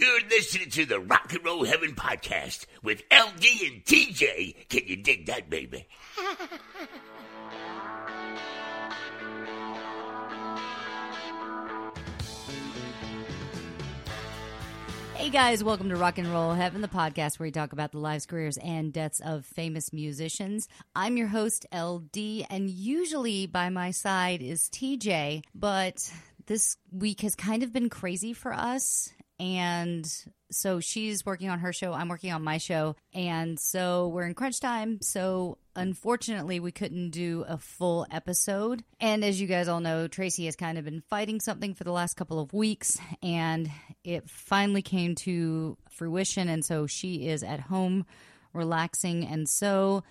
You're listening to the Rock and Roll Heaven Podcast with L.D. and T.J. Can you dig that, baby? Hey guys, welcome to Rock and Roll Heaven, the podcast where we talk about the lives, careers, and deaths of famous musicians. I'm your host, LD, and usually by my side is TJ, but this week has kind of been crazy for us, and so she's working on her show, I'm working on my show, and so we're in crunch time, so unfortunately we couldn't do a full episode. And as you guys all know, Tracy has kind of been fighting something for the last couple of weeks, and it finally came to fruition, and so she is at home relaxing. And so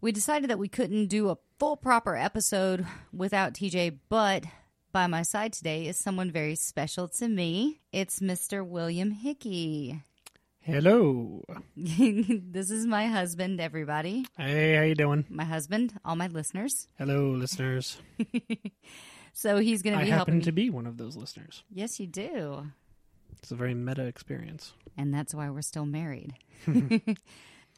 we decided that we couldn't do a full proper episode without TJ, but by my side today is someone very special to me. It's Mr. William Hickey. Hello. This is my husband, everybody. Hey, how you doing? My husband, all my listeners. Hello, listeners. So he's going to be helping. I happen to be one of those listeners. Yes, you do. It's a very meta experience. And that's why we're still married.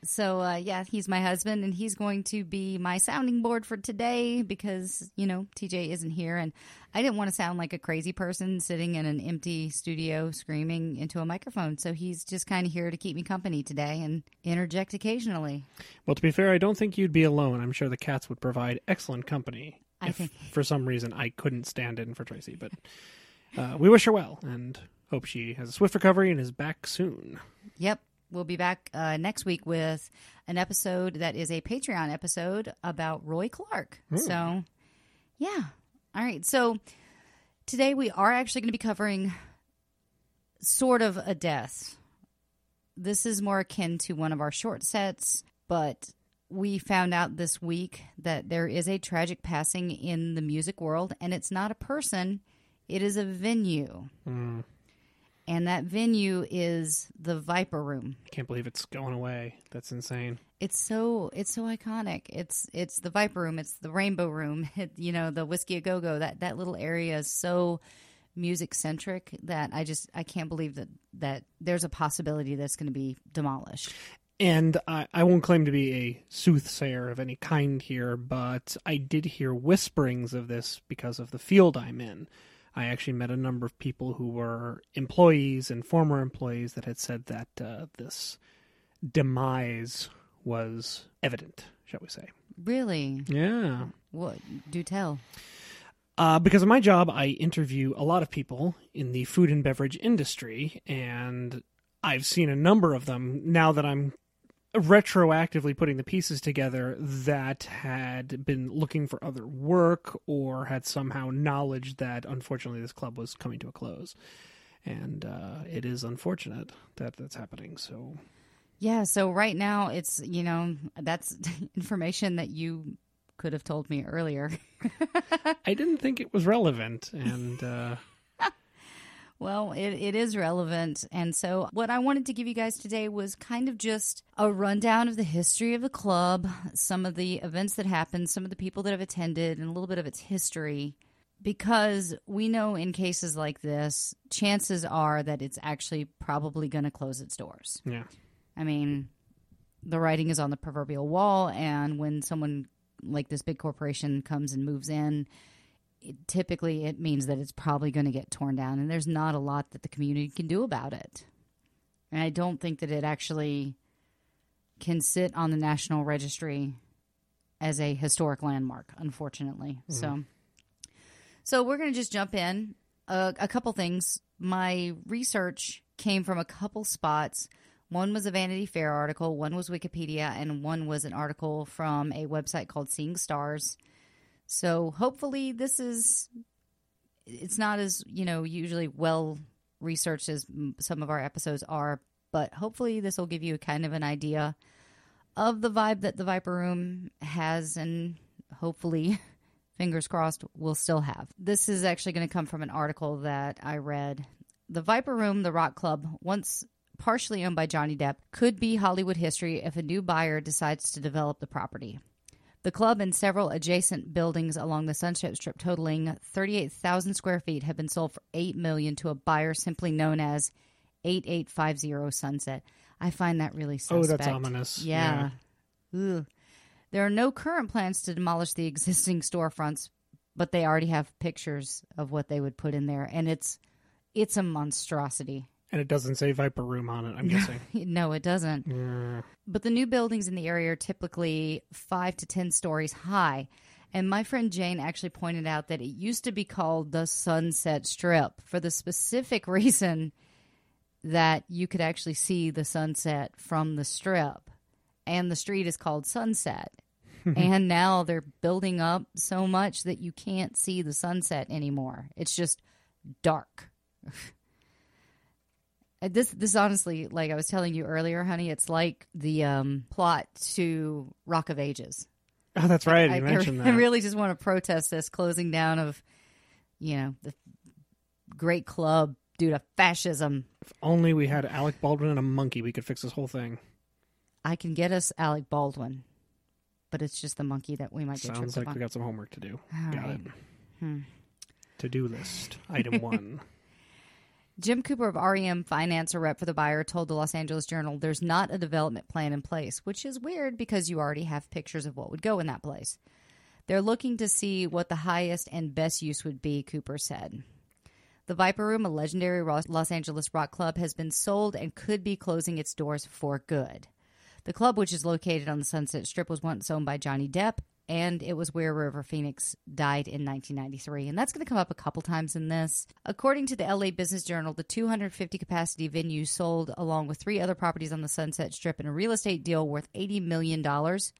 So, yeah, he's my husband, and he's going to be my sounding board for today because, you know, TJ isn't here. And I didn't want to sound like a crazy person sitting in an empty studio screaming into a microphone. So he's just kind of here to keep me company today and interject occasionally. Well, to be fair, I don't think you'd be alone. I'm sure the cats would provide excellent company if for some reason I couldn't stand in for Tracy. But we wish her well and hope she has a swift recovery and is back soon. Yep. We'll be back next week with an episode that is a Patreon episode about Roy Clark. Ooh. So, yeah. All right. So, today we are actually going to be covering sort of a death. This is more akin to one of our short sets, but we found out this week that there is a tragic passing in the music world, and it's not a person. It is a venue. Mm. And that venue is the Viper Room. I can't believe it's going away. That's insane. It's so iconic. It's the Viper Room. It's the Rainbow Room. The Whiskey A Go Go. That little area is so music centric that I can't believe that there's a possibility that's going to be demolished. And I won't claim to be a soothsayer of any kind here, but I did hear whisperings of this because of the field I'm in. I actually met a number of people who were employees and former employees that had said that this demise was evident, shall we say. Really? Yeah. What? Do tell. Because of my job, I interview a lot of people in the food and beverage industry, and I've seen a number of them now that I'm retroactively putting the pieces together that had been looking for other work or had somehow knowledge that unfortunately this club was coming to a close. And it is unfortunate that that's happening. So, yeah. So right now it's, that's information that you could have told me earlier. I didn't think it was relevant. And, well, it is relevant, and so what I wanted to give you guys today was kind of just a rundown of the history of the club, some of the events that happened, some of the people that have attended, and a little bit of its history, because we know in cases like this, chances are that it's actually probably going to close its doors. Yeah. I mean, the writing is on the proverbial wall, and when someone like this big corporation comes and moves in, typically it means that it's probably going to get torn down, and there's not a lot that the community can do about it. And I don't think that it actually can sit on the National Registry as a historic landmark, unfortunately. Mm. So we're going to just jump in. A couple things. My research came from a couple spots. One was a Vanity Fair article, one was Wikipedia, and one was an article from a website called Seeing Stars. So hopefully it's not as, usually well-researched as some of our episodes are, but hopefully this will give you kind of an idea of the vibe that the Viper Room has and hopefully, fingers crossed, will still have. This is actually going to come from an article that I read. The Viper Room, the rock club, once partially owned by Johnny Depp, could be Hollywood history if a new buyer decides to develop the property. The club and several adjacent buildings along the Sunset Strip, totaling 38,000 square feet, have been sold for $8 million to a buyer simply known as 8850 Sunset. I find that really suspect. Oh, that's ominous. Yeah. Ooh. There are no current plans to demolish the existing storefronts, but they already have pictures of what they would put in there, and it's a monstrosity. And it doesn't say Viper Room on it, I'm guessing. No, it doesn't. Yeah. But the new buildings in the area are typically 5 to 10 stories high. And my friend Jane actually pointed out that it used to be called the Sunset Strip for the specific reason that you could actually see the sunset from the strip. And the street is called Sunset. And now they're building up so much that you can't see the sunset anymore. It's just dark. This honestly, like I was telling you earlier, honey, it's like the plot to Rock of Ages. Oh, that's right. You mentioned that. I really just want to protest this closing down of, the great club due to fascism. If only we had Alec Baldwin and a monkey, we could fix this whole thing. I can get us Alec Baldwin, but it's just the monkey that we might get tripped up on. Sounds like we got some homework to do. All got right. It. To-do list, item 1. Jim Cooper of REM Finance, a rep for the buyer, told the Los Angeles Journal there's not a development plan in place, which is weird because you already have pictures of what would go in that place. They're looking to see what the highest and best use would be, Cooper said. The Viper Room, a legendary Los Angeles rock club, has been sold and could be closing its doors for good. The club, which is located on the Sunset Strip, was once owned by Johnny Depp, and it was where River Phoenix died in 1993. And that's going to come up a couple times in this. According to the L.A. Business Journal, the 250-capacity venue sold along with 3 other properties on the Sunset Strip in a real estate deal worth $80 million,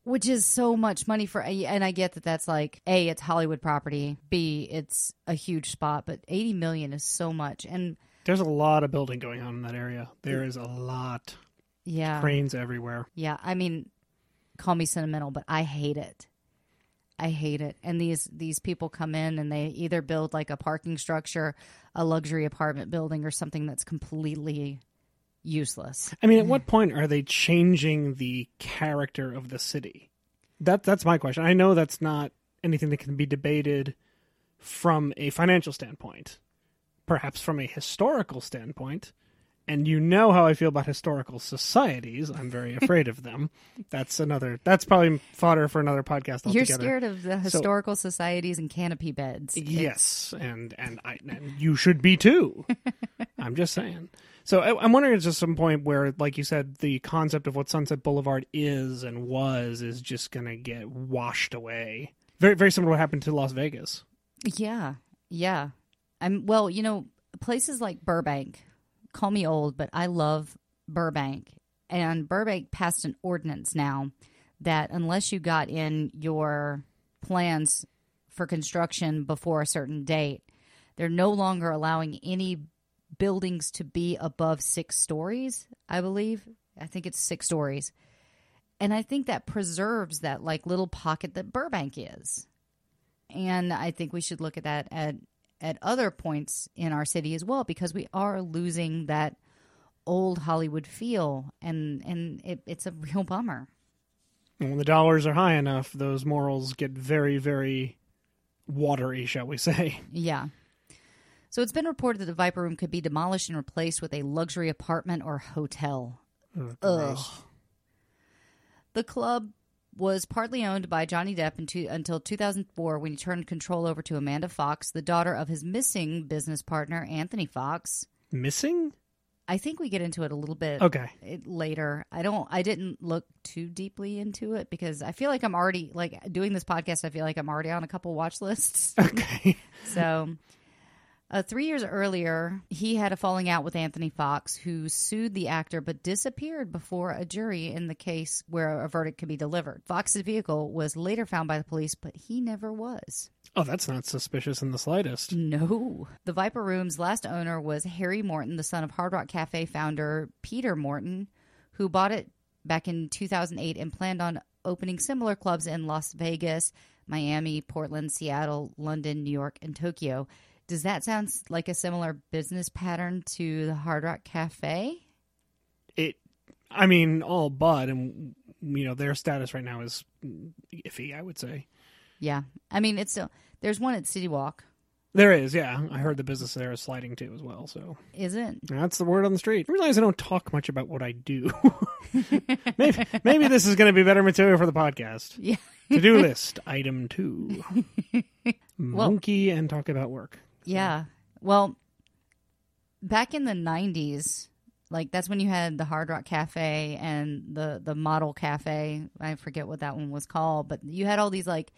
which is so much money for... And I get that that's like, A, it's Hollywood property. B, it's a huge spot. But $80 million is so much. And there's a lot of building going on in that area. There is a lot. Yeah. Cranes everywhere. Yeah. I mean, call me sentimental, but I hate it. I hate it. And these people come in and they either build like a parking structure, a luxury apartment building, or something that's completely useless. I mean, at what point are they changing the character of the city? That's my question. I know that's not anything that can be debated from a financial standpoint, perhaps from a historical standpoint. And you know how I feel about historical societies. I'm very afraid of them. That's probably fodder for another podcast altogether. You're scared of the historical societies and canopy beds. Yes, and you should be too. I'm just saying. So I'm wondering if there's some point where, like you said, the concept of what Sunset Boulevard is and was is just going to get washed away. Very, very similar to what happened to Las Vegas. Yeah. Places like Burbank... Call me old, but I love Burbank. And Burbank passed an ordinance now that unless you got in your plans for construction before a certain date, they're no longer allowing any buildings to be above 6 stories, I believe. I think it's 6 stories. And I think that preserves that like little pocket that Burbank is. And I think we should look at that at other points in our city as well, because we are losing that old Hollywood feel, and it's a real bummer. And when the dollars are high enough, those morals get very, very watery, shall we say. Yeah. So it's been reported that the Viper Room could be demolished and replaced with a luxury apartment or hotel. Ugh. The club was partly owned by Johnny Depp until 2004 when he turned control over to Amanda Fox, the daughter of his missing business partner, Anthony Fox. Missing? I think we get into it a little bit later. I didn't look too deeply into it because I feel like I'm already, like, doing this podcast, I feel like I'm already on a couple watch lists. Okay. So... 3 years earlier, he had a falling out with Anthony Fox, who sued the actor but disappeared before a jury in the case where a verdict could be delivered. Fox's vehicle was later found by the police, but he never was. Oh, that's not suspicious in the slightest. No. The Viper Room's last owner was Harry Morton, the son of Hard Rock Cafe founder Peter Morton, who bought it back in 2008 and planned on opening similar clubs in Las Vegas, Miami, Portland, Seattle, London, New York, and Tokyo. Does that sound like a similar business pattern to the Hard Rock Cafe? All but, and their status right now is iffy, I would say. Yeah. I mean, there's one at City Walk There is, yeah. I heard the business there is sliding too as well, so. Is it? That's the word on the street. I realize I don't talk much about what I do. Maybe this is going to be better material for the podcast. Yeah. To-do list, item 2. Monkey and talk about work. So. Yeah. Well, back in the 90s, like that's when you had the Hard Rock Cafe and the Model Cafe. I forget what that one was called, but you had all these like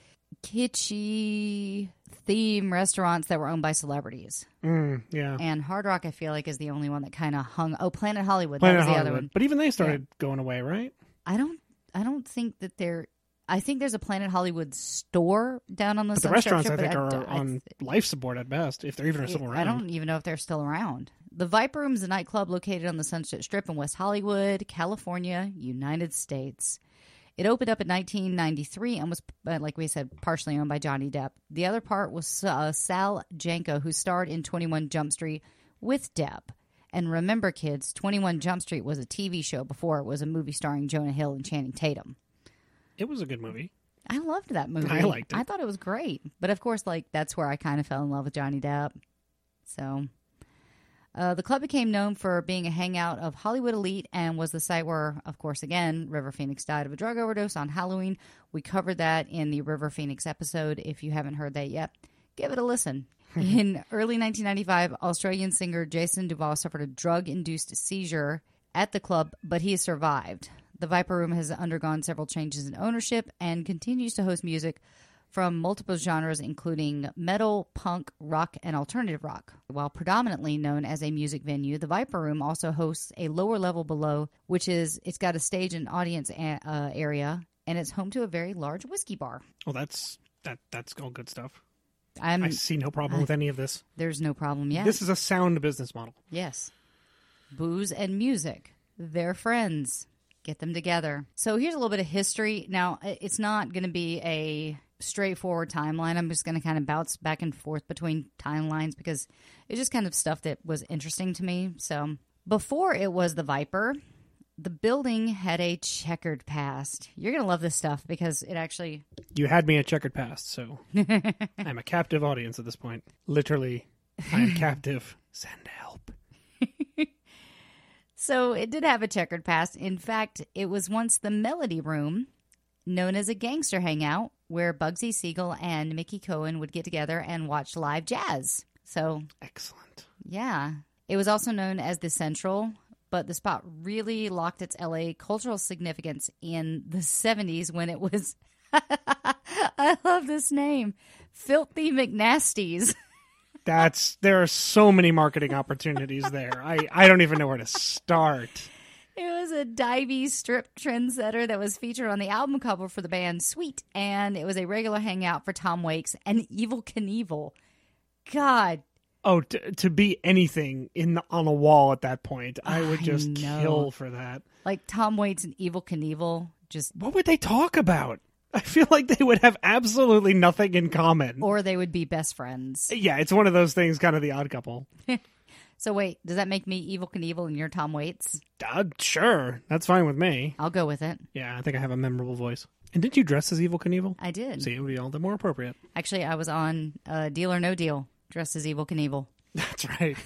kitschy theme restaurants that were owned by celebrities. Yeah. And Hard Rock, I feel like, is the only one that kind of hung. Oh, Planet Hollywood. That was the other one. But even they started going away, right? I don't think that they're... I think there's a Planet Hollywood store down on the restaurants, Strip, I think, are on life support at best, if they're even still around. I don't even know if they're still around. The Viper Room is a nightclub located on the Sunset Strip in West Hollywood, California, United States. It opened up in 1993 and was, like we said, partially owned by Johnny Depp. The other part was Sal Janko, who starred in 21 Jump Street with Depp. And remember, kids, 21 Jump Street was a TV show before it was a movie starring Jonah Hill and Channing Tatum. It was a good movie. I loved that movie. I liked it. I thought it was great. But of course, like that's where I kind of fell in love with Johnny Depp. So the club became known for being a hangout of Hollywood elite and was the site where, of course, again, River Phoenix died of a drug overdose on Halloween. We covered that in the River Phoenix episode. If you haven't heard that yet, give it a listen. In early 1995, Australian singer Jason Duval suffered a drug-induced seizure at the club, but he survived. The Viper Room has undergone several changes in ownership and continues to host music from multiple genres, including metal, punk, rock, and alternative rock. While predominantly known as a music venue, the Viper Room also hosts a lower level below, which is it's got a stage and audience area, and it's home to a very large whiskey bar. Oh, that's all good stuff. I see no problem with any of this. There's no problem yet. This is a sound business model. Yes. Booze and music. They're friends. Get them together. So here's a little bit of history. Now, it's not going to be a straightforward timeline. I'm just going to kind of bounce back and forth between timelines because it's just kind of stuff that was interesting to me. So before it was the Viper, the building had a checkered past. You're going to love this stuff because it actually... You had me a checkered past, so I'm a captive audience at this point. Literally, I'm captive. Send help. So it did have a checkered past. In fact, it was once the Melody Room, known as a gangster hangout, where Bugsy Siegel and Mickey Cohen would get together and watch live jazz. So excellent. Yeah. It was also known as The Central, but the spot really locked its LA cultural significance in the 70s when it was, I love this name, Filthy McNasty's. There are so many marketing opportunities there. I don't even know where to start. It was a divey strip trendsetter that was featured on the album cover for the band Sweet, and it was a regular hangout for Tom Waits and Evil Knievel. God. Oh, to be anything on a wall at that point, I would just kill for that. Like Tom Waits and Evil Knievel, just what would they talk about? I feel like they would have absolutely nothing in common. Or they would be best friends. Yeah, it's one of those things, kind of the odd couple. So wait, does that make me Evil Knievel and you're Tom Waits? Sure. That's fine with me. I'll go with it. Yeah, I think I have a memorable voice. And didn't you dress as Evil Knievel? I did. See, it would be all the more appropriate. Actually, I was on Deal or No Deal, dressed as Evil Knievel. That's right.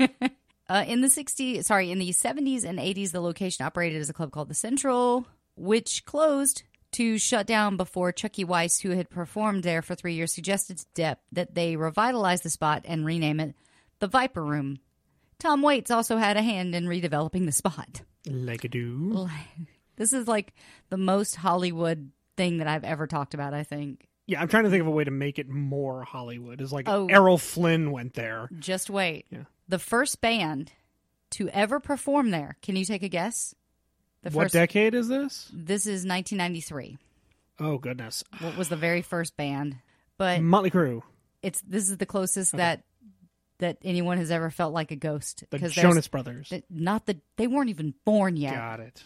In the 70s and 80s, the location operated as a club called The Central, which closed... to shut down before Chucky Weiss, who had performed there for 3 years, suggested to Depp that they revitalize the spot and rename it the Viper Room. Tom Waits also had a hand in redeveloping the spot. Like a do. This is like the most Hollywood thing that I've ever talked about, I think. Yeah, I'm trying to think of a way to make it more Hollywood. It's like Errol Flynn went there. Just wait. Yeah. The first band to ever perform there. Can you take a guess? What decade is this? This is 1993. Oh, goodness. What was the very first band? But Motley Crue. This is the closest that anyone has ever felt like a ghost. The Jonas Brothers. They weren't even born yet. Got it.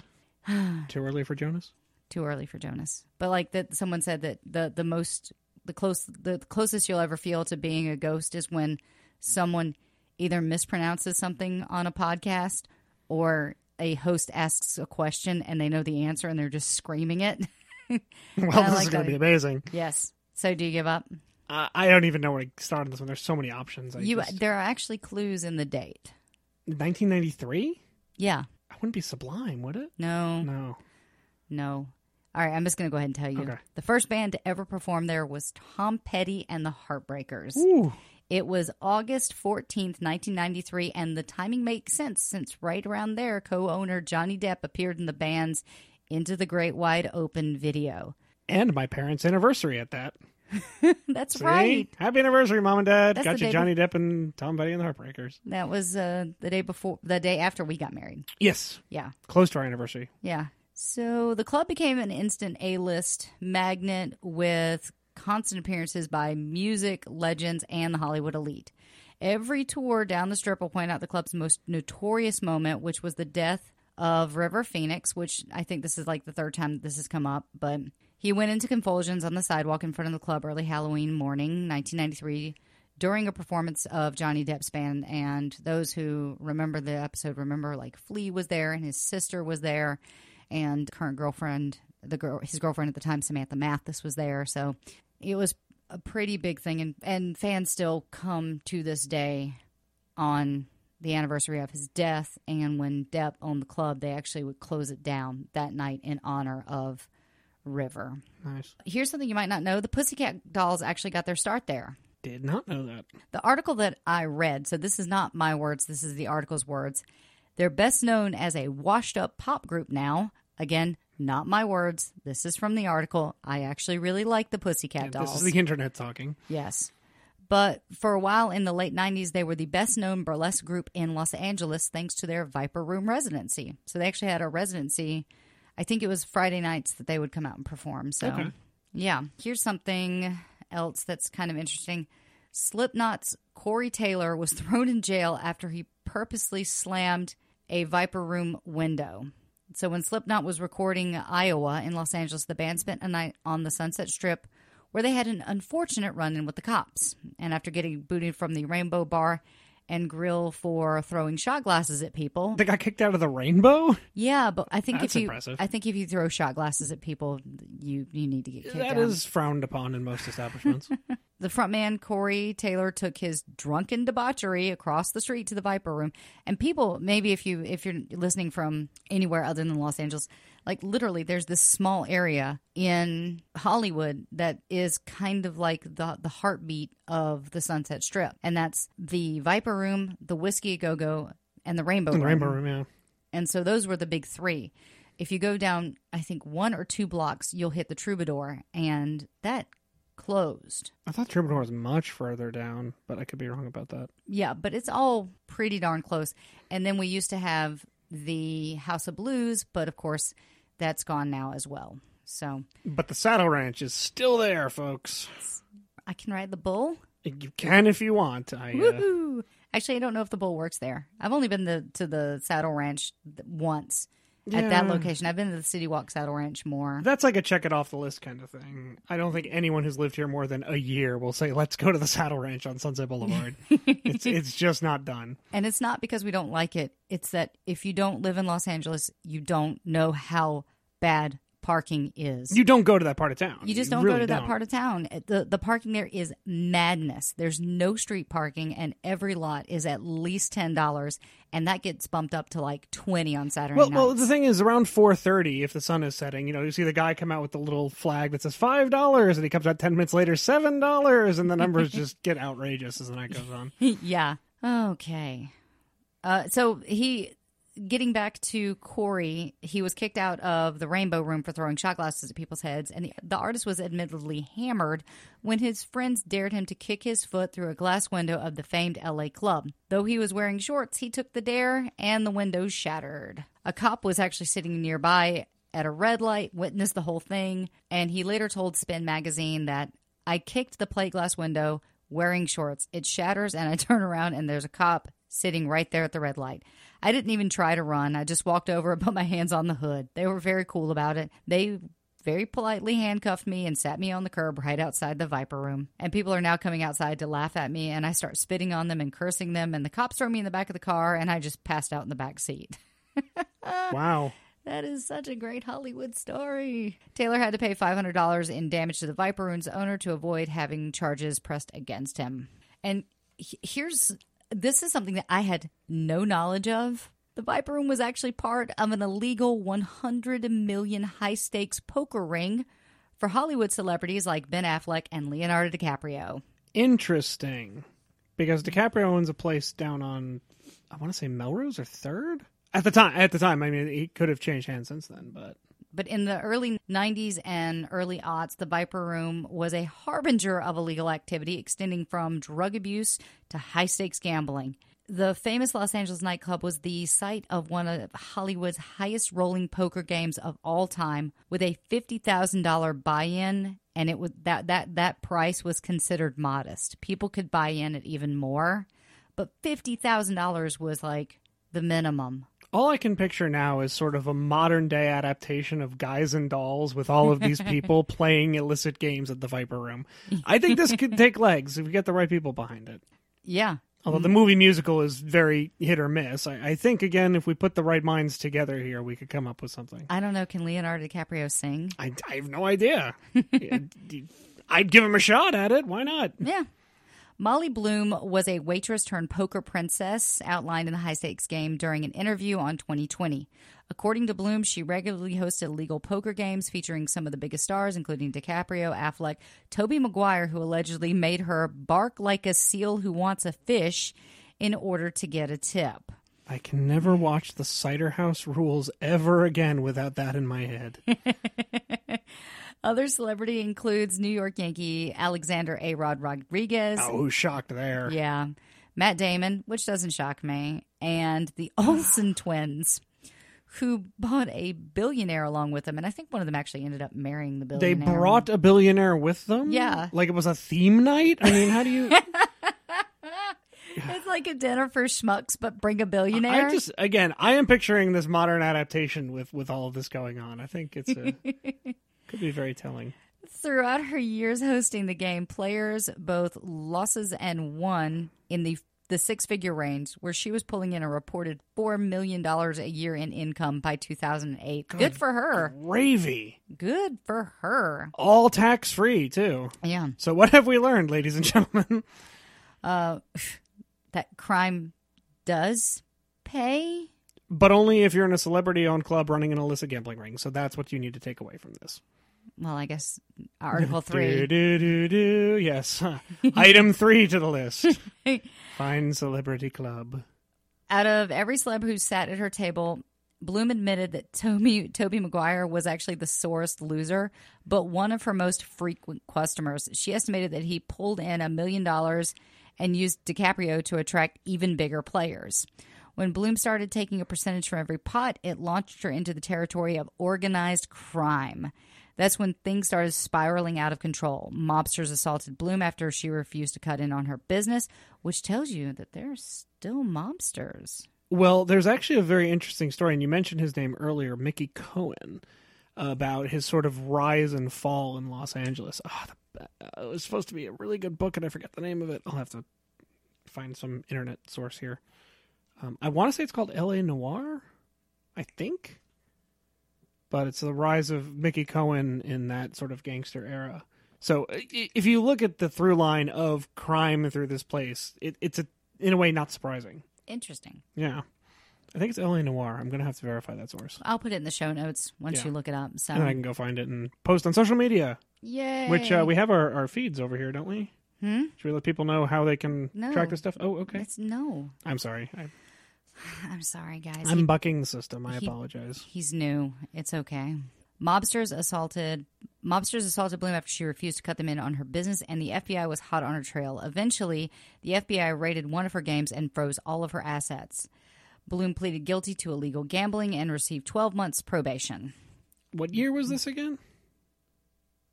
Too early for Jonas? Too early for Jonas. But like that, someone said that the closest you'll ever feel to being a ghost is when someone either mispronounces something on a podcast or... a host asks a question and they know the answer and they're just screaming it. Well, this is going to be amazing. Yes. So do you give up? I don't even know where to start on this one. There's so many options. There are actually clues in the date. 1993? Yeah. I wouldn't be Sublime, would it? No. All right, I'm just going to go ahead and tell you. Okay. The first band to ever perform there was Tom Petty and the Heartbreakers. Ooh. It was August 14th, 1993, and the timing makes sense since right around there, co-owner Johnny Depp appeared in the band's Into the Great Wide Open video. And my parents' anniversary at that. That's right. Happy anniversary, Mom and Dad. Got you Johnny Depp and Tom Petty and the Heartbreakers. That was the day after we got married. Yes. Yeah. Close to our anniversary. Yeah. So the club became an instant A-list magnet with constant appearances by music legends and the Hollywood elite. Every tour down the strip will point out the club's most notorious moment, which was the death of River Phoenix, which I think this is like the third time this has come up, but he went into convulsions on the sidewalk in front of the club early Halloween morning, 1993, during a performance of Johnny Depp's band. And those who remember the episode remember, like, Flea was there and his sister was there. And current girlfriend, his girlfriend at the time, Samantha Mathis, was there. So it was a pretty big thing. And fans still come to this day on the anniversary of his death. And when Depp owned the club, they actually would close it down that night in honor of River. Nice. Here's something you might not know. The Pussycat Dolls actually got their start there. Did not know that. The article that I read, so this is not my words, this is the article's words. They're best known as a washed-up pop group now. Again, not my words. This is from the article. I actually really like the Pussycat Dolls. This is the internet talking. Yes. But for a while in the late 90s, they were the best-known burlesque group in Los Angeles thanks to their Viper Room residency. So they actually had a residency. I think it was Friday nights that they would come out and perform. So, okay. Yeah. Here's something else that's kind of interesting. Slipknot's Corey Taylor was thrown in jail after he purposely slammed a Viper Room window. So when Slipknot was recording Iowa in Los Angeles, the band spent a night on the Sunset Strip where they had an unfortunate run-in with the cops. And after getting booted from the Rainbow Bar and Grill for throwing shot glasses at people... They got kicked out of the Rainbow? Yeah, but I think I think if you throw shot glasses at people, you need to get kicked out. That is frowned upon in most establishments. The frontman, Corey Taylor, took his drunken debauchery across the street to the Viper Room. And people, maybe if you're listening from anywhere other than Los Angeles, like literally there's this small area in Hollywood that is kind of like the heartbeat of the Sunset Strip. And that's the Viper Room, the Whiskey A Go Go, and the Rainbow Room. The Rainbow Room, yeah. And so those were the big three. If you go down, I think, one or two blocks, you'll hit the Troubadour. And that... closed. I thought Troubadour was much further down, but I could be wrong about that. Yeah, but it's all pretty darn close. And then we used to have the House of Blues, but of course that's gone now as well. So, but the Saddle Ranch is still there, folks. I can ride the bull? You can if you want. Woohoo! Actually, I don't know if the bull works there. I've only been to the Saddle Ranch once. Yeah. At that location. I've been to the City Walk Saddle Ranch more. That's like a check it off the list kind of thing. I don't think anyone who's lived here more than a year will say, let's go to the Saddle Ranch on Sunset Boulevard. It's just not done. And it's not because we don't like it. It's that if you don't live in Los Angeles, you don't know how bad parking is. You don't go to that part of town. You just don't really go to that part of town. The parking there is madness. There's no street parking, and every lot is at least $10. And that gets bumped up to like $20 on Saturday nights. Well, the thing is, around 4:30, if the sun is setting, you see the guy come out with the little flag that says $5, and he comes out 10 minutes later, $7, and the numbers just get outrageous as the night goes on. Yeah. Okay. Getting back to Corey, he was kicked out of the Rainbow Room for throwing shot glasses at people's heads, and the artist was admittedly hammered when his friends dared him to kick his foot through a glass window of the famed LA club. Though he was wearing shorts, he took the dare, and the window shattered. A cop was actually sitting nearby at a red light, witnessed the whole thing, and he later told Spin magazine that, "I kicked the plate glass window wearing shorts. It shatters, and I turn around, and there's a cop sitting right there at the red light. I didn't even try to run. I just walked over and put my hands on the hood. They were very cool about it. They very politely handcuffed me and sat me on the curb right outside the Viper Room. And people are now coming outside to laugh at me, and I start spitting on them and cursing them, and the cops throw me in the back of the car, and I just passed out in the back seat." Wow. That is such a great Hollywood story. Taylor had to pay $500 in damage to the Viper Room's owner to avoid having charges pressed against him. And this is something that I had no knowledge of. The Viper Room was actually part of an illegal $100 million high-stakes poker ring for Hollywood celebrities like Ben Affleck and Leonardo DiCaprio. Interesting. Because DiCaprio owns a place down on, I want to say Melrose or 3rd? At the time, I mean, he could have changed hands since then, but in the early 90s and early aughts, the Viper Room was a harbinger of illegal activity extending from drug abuse to high-stakes gambling. The famous Los Angeles nightclub was the site of one of Hollywood's highest-rolling poker games of all time, with a $50,000 buy-in, and it was that price was considered modest. People could buy in at even more, but $50,000 was like the minimum. All I can picture now is sort of a modern-day adaptation of Guys and Dolls with all of these people playing illicit games at the Viper Room. I think this could take legs if we get the right people behind it. Yeah. Although the movie musical is very hit or miss. I think, again, if we put the right minds together here, we could come up with something. I don't know. Can Leonardo DiCaprio sing? I have no idea. I'd give him a shot at it. Why not? Yeah. Molly Bloom was a waitress turned poker princess outlined in the high-stakes game during an interview on 2020. According to Bloom, she regularly hosted legal poker games featuring some of the biggest stars, including DiCaprio, Affleck, Tobey Maguire, who allegedly made her bark like a seal who wants a fish in order to get a tip. I can never watch the Cider House Rules ever again without that in my head. Other celebrity includes New York Yankee Alexander A-Rod Rodriguez. Oh, who's shocked there? Yeah. Matt Damon, which doesn't shock me, and the Olsen twins, who bought a billionaire along with them. And I think one of them actually ended up marrying the billionaire. They brought a billionaire with them? Yeah. Like it was a theme night? I mean, how do you... It's like a dinner for schmucks, but bring a billionaire. I am picturing this modern adaptation with all of this going on. I think it's a... Could be very telling. Throughout her years hosting the game, players both losses and won in the six-figure range, where she was pulling in a reported $4 million a year in income by 2008. Good for her. Gravy. Good for her. All tax-free, too. Yeah. So what have we learned, ladies and gentlemen? That crime does pay. But only if you're in a celebrity-owned club running an illicit gambling ring. So that's what you need to take away from this. Well, I guess Article 3. Yes. Item 3 to the list. Fine celebrity club. Out of every celeb who sat at her table, Bloom admitted that Tobey Maguire was actually the sorest loser, but one of her most frequent customers. She estimated that he pulled in $1 million and used DiCaprio to attract even bigger players. When Bloom started taking a percentage from every pot, it launched her into the territory of organized crime. That's when things started spiraling out of control. Mobsters assaulted Bloom after she refused to cut in on her business, which tells you that there are still mobsters. Well, there's actually a very interesting story, and you mentioned his name earlier, Mickey Cohen, about his sort of rise and fall in Los Angeles. It was supposed to be a really good book, and I forget the name of it. I'll have to find some internet source here. I want to say it's called L.A. Noir, I think. But it's the rise of Mickey Cohen in that sort of gangster era. So if you look at the through line of crime through this place, it's in a way not surprising. Interesting. Yeah. I think it's L.A. Noir. I'm going to have to verify that source. I'll put it in the show notes once you look it up. So. And I can go find it and post on social media. Yay. Which we have our feeds over here, don't we? Hmm? Should we let people know how they can track this stuff? Oh, okay. I'm sorry. I'm sorry, guys. I'm bucking the system. I apologize. He's new. It's okay. Mobsters assaulted Bloom after she refused to cut them in on her business, and the FBI was hot on her trail. Eventually, the FBI raided one of her games and froze all of her assets. Bloom pleaded guilty to illegal gambling and received 12 months probation. What year was this again?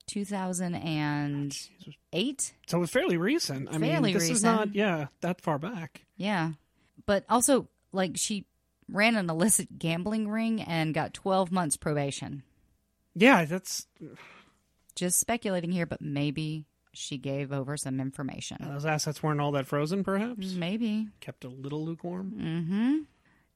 2008. So it was fairly recent. Is not, that far back. Yeah. But also, she ran an illicit gambling ring and got 12 months probation. Yeah, that's... Just speculating here, but maybe she gave over some information. Those assets weren't all that frozen, perhaps? Maybe. Kept a little lukewarm? Mm-hmm.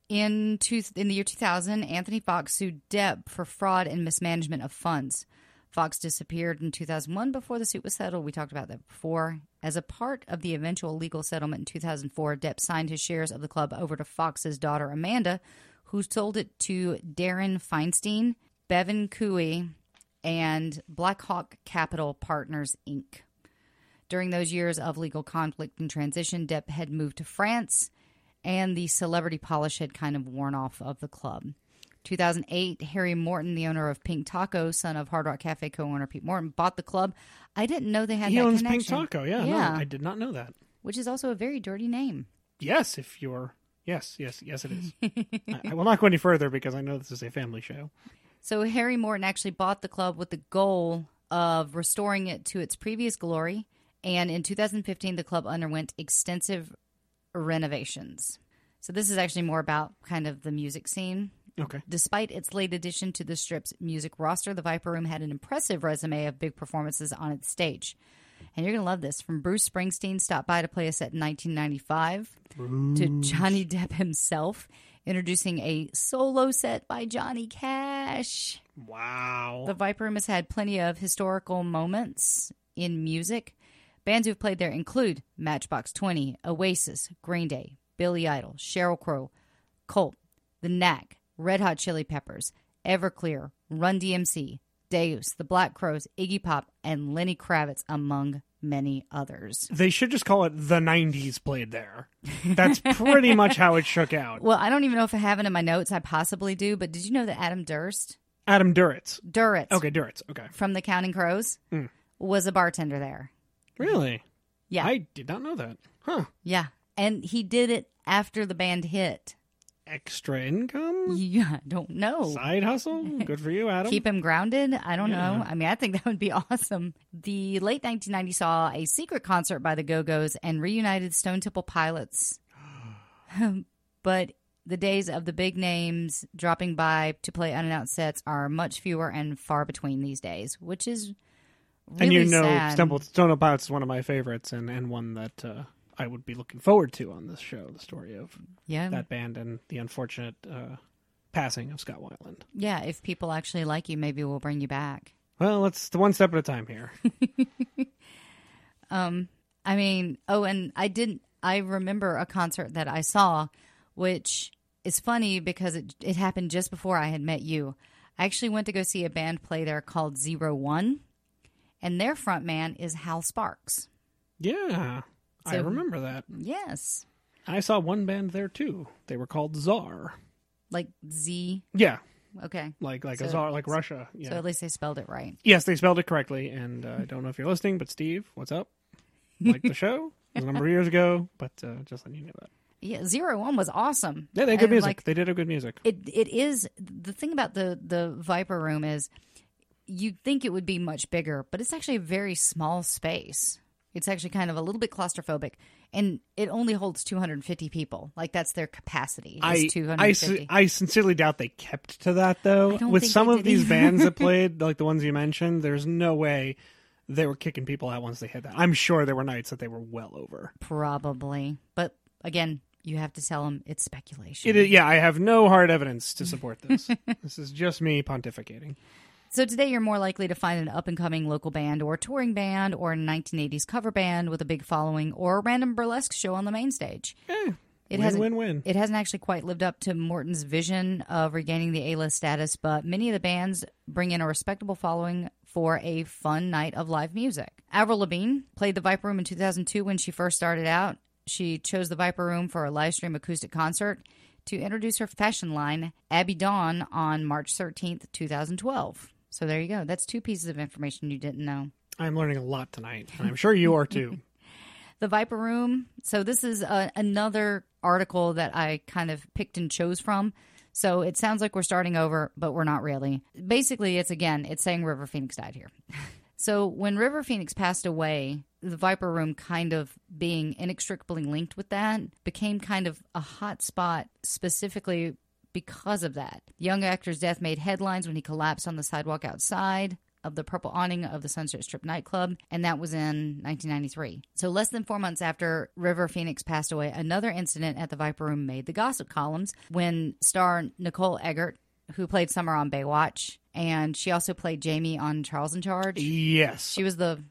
In the year 2000, Anthony Fox sued Depp for fraud and mismanagement of funds. Fox disappeared in 2001 before the suit was settled. We talked about that before. As a part of the eventual legal settlement in 2004, Depp signed his shares of the club over to Fox's daughter, Amanda, who sold it to Darren Feinstein, Bevan Cooey, and Blackhawk Capital Partners, Inc. During those years of legal conflict and transition, Depp had moved to France, and the celebrity polish had kind of worn off of the club. 2008, Harry Morton, the owner of Pink Taco, son of Hard Rock Cafe co-owner Pete Morton, bought the club. I didn't know they had that connection. He owns Pink Taco, yeah. No, I did not know that. Which is also a very dirty name. Yes, if you're... Yes, it is. I will not go any further because I know this is a family show. So Harry Morton actually bought the club with the goal of restoring it to its previous glory. And in 2015, the club underwent extensive renovations. So this is actually more about kind of the music scene. Okay. Despite its late addition to the Strip's music roster, the Viper Room had an impressive resume of big performances on its stage. And you're going to love this. From Bruce Springsteen stopped by to play a set in 1995 to Johnny Depp himself introducing a solo set by Johnny Cash. Wow. The Viper Room has had plenty of historical moments in music. Bands who've played there include Matchbox 20, Oasis, Green Day, Billy Idol, Sheryl Crow, Colt, The Knack, Red Hot Chili Peppers, Everclear, Run DMC, Deus, The Black Crowes, Iggy Pop, and Lenny Kravitz, among many others. They should just call it The 90s Played There. That's pretty much how it shook out. Well, I don't even know if I have it in my notes. I possibly do, but did you know that Adam Duritz. Okay, Duritz. Okay. From The Counting Crows was a bartender there. Really? Yeah. I did not know that. Huh. Yeah. And he did it after the band hit. Extra income? Yeah, I don't know. Side hustle? Good for you, Adam. Keep him grounded? I don't know. I mean, I think that would be awesome. The late 1990s saw a secret concert by the Go-Go's and reunited Stone Temple Pilots. But the days of the big names dropping by to play unannounced sets are much fewer and far between these days, which is really and sad. Stone Temple Pilots is one of my favorites and one that... I would be looking forward to on this show, the story of that band and the unfortunate passing of Scott Weiland. Yeah, if people actually like you, maybe we'll bring you back. Well, it's the one step at a time here. I mean, I remember a concert that I saw, which is funny because it happened just before I had met you. I actually went to go see a band play there called 01, and their front man is Hal Sparks. Yeah. So, I remember that. Yes. I saw one band there, too. They were called Czar. Like Z? Yeah. Okay. Like a Czar, like Russia. Yeah. So at least they spelled it right. Yes, they spelled it correctly. And I don't know if you're listening, but Steve, what's up? Like the show. It was a number of years ago, but just letting you know that. Yeah, 01 was awesome. Yeah, they had good music. They did have good music. It is. The thing about the Viper Room is you'd think it would be much bigger, but it's actually a very small space. It's actually kind of a little bit claustrophobic, and it only holds 250 people. Like, that's their capacity, is 250. I sincerely doubt they kept to that, though. With some of these bands that played, like the ones you mentioned, there's no way they were kicking people out once they hit that. I'm sure there were nights that they were well over. Probably. But, again, you have to tell them it's speculation. I have no hard evidence to support this. This is just me pontificating. So today you're more likely to find an up-and-coming local band or touring band or a 1980s cover band with a big following or a random burlesque show on the main stage. Yeah. Win-win-win. It hasn't actually quite lived up to Morton's vision of regaining the A-list status, but many of the bands bring in a respectable following for a fun night of live music. Avril Lavigne played the Viper Room in 2002 when she first started out. She chose the Viper Room for a live stream acoustic concert to introduce her fashion line, Abby Dawn, on March 13th, 2012. So there you go. That's two pieces of information you didn't know. I'm learning a lot tonight, and I'm sure you are too. The Viper Room. So this is another article that I kind of picked and chose from. So it sounds like we're starting over, but we're not really. Basically, it's saying River Phoenix died here. So when River Phoenix passed away, the Viper Room kind of being inextricably linked with that became kind of a hot spot specifically because of that. Young actor's death made headlines when he collapsed on the sidewalk outside. of the purple awning of the Sunset Strip nightclub, and that was in 1993. So less than 4 months after River Phoenix passed away, another incident at the Viper Room made the gossip columns when star Nicole Eggert, who played Summer on Baywatch, and she also played Jamie on Charles in Charge. Yes. She was the...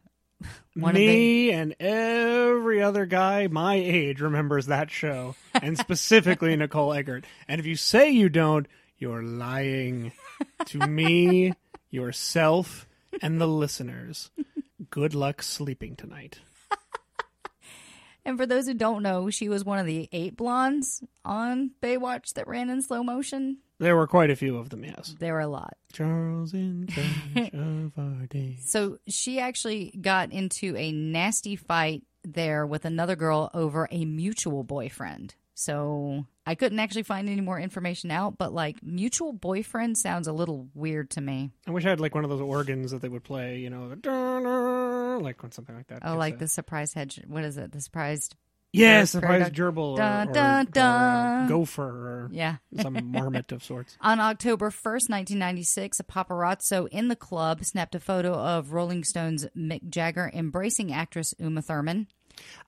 and every other guy my age remembers that show, and specifically Nicole Eggert. And if you say you don't, you're lying to me, yourself, and the listeners. Good luck sleeping tonight. And for those who don't know, she was one of the 8 blondes on Baywatch that ran in slow motion. There were quite a few of them, yes. There were a lot. Charles in Charge of our days. So she actually got into a nasty fight there with another girl over a mutual boyfriend. So I couldn't actually find any more information out, but like mutual boyfriend sounds a little weird to me. I wish I had like one of those organs that they would play, you know, like something like that. Oh, like the surprise hedge. What is it? The surprised... Yes, yeah, surprise gerbil or gopher or some marmot of sorts. On October 1st, 1996, a paparazzo in the club snapped a photo of Rolling Stone's Mick Jagger embracing actress Uma Thurman.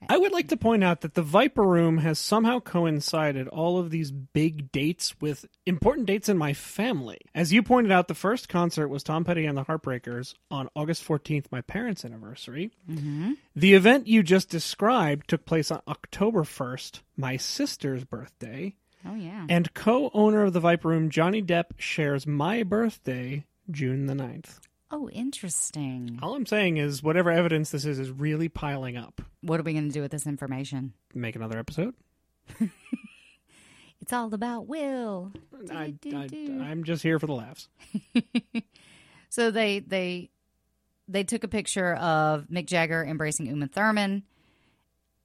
I would like to point out that the Viper Room has somehow coincided all of these big dates with important dates in my family. As you pointed out, the first concert was Tom Petty and the Heartbreakers on August 14th, my parents' anniversary. Mm-hmm. The event you just described took place on October 1st, my sister's birthday. Oh, yeah. And co-owner of the Viper Room, Johnny Depp, shares my birthday, June the 9th. Oh, interesting. All I'm saying is whatever evidence this is really piling up. What are we going to do with this information? Make another episode? It's all about Will. I'm just here for the laughs. So they took a picture of Mick Jagger embracing Uma Thurman.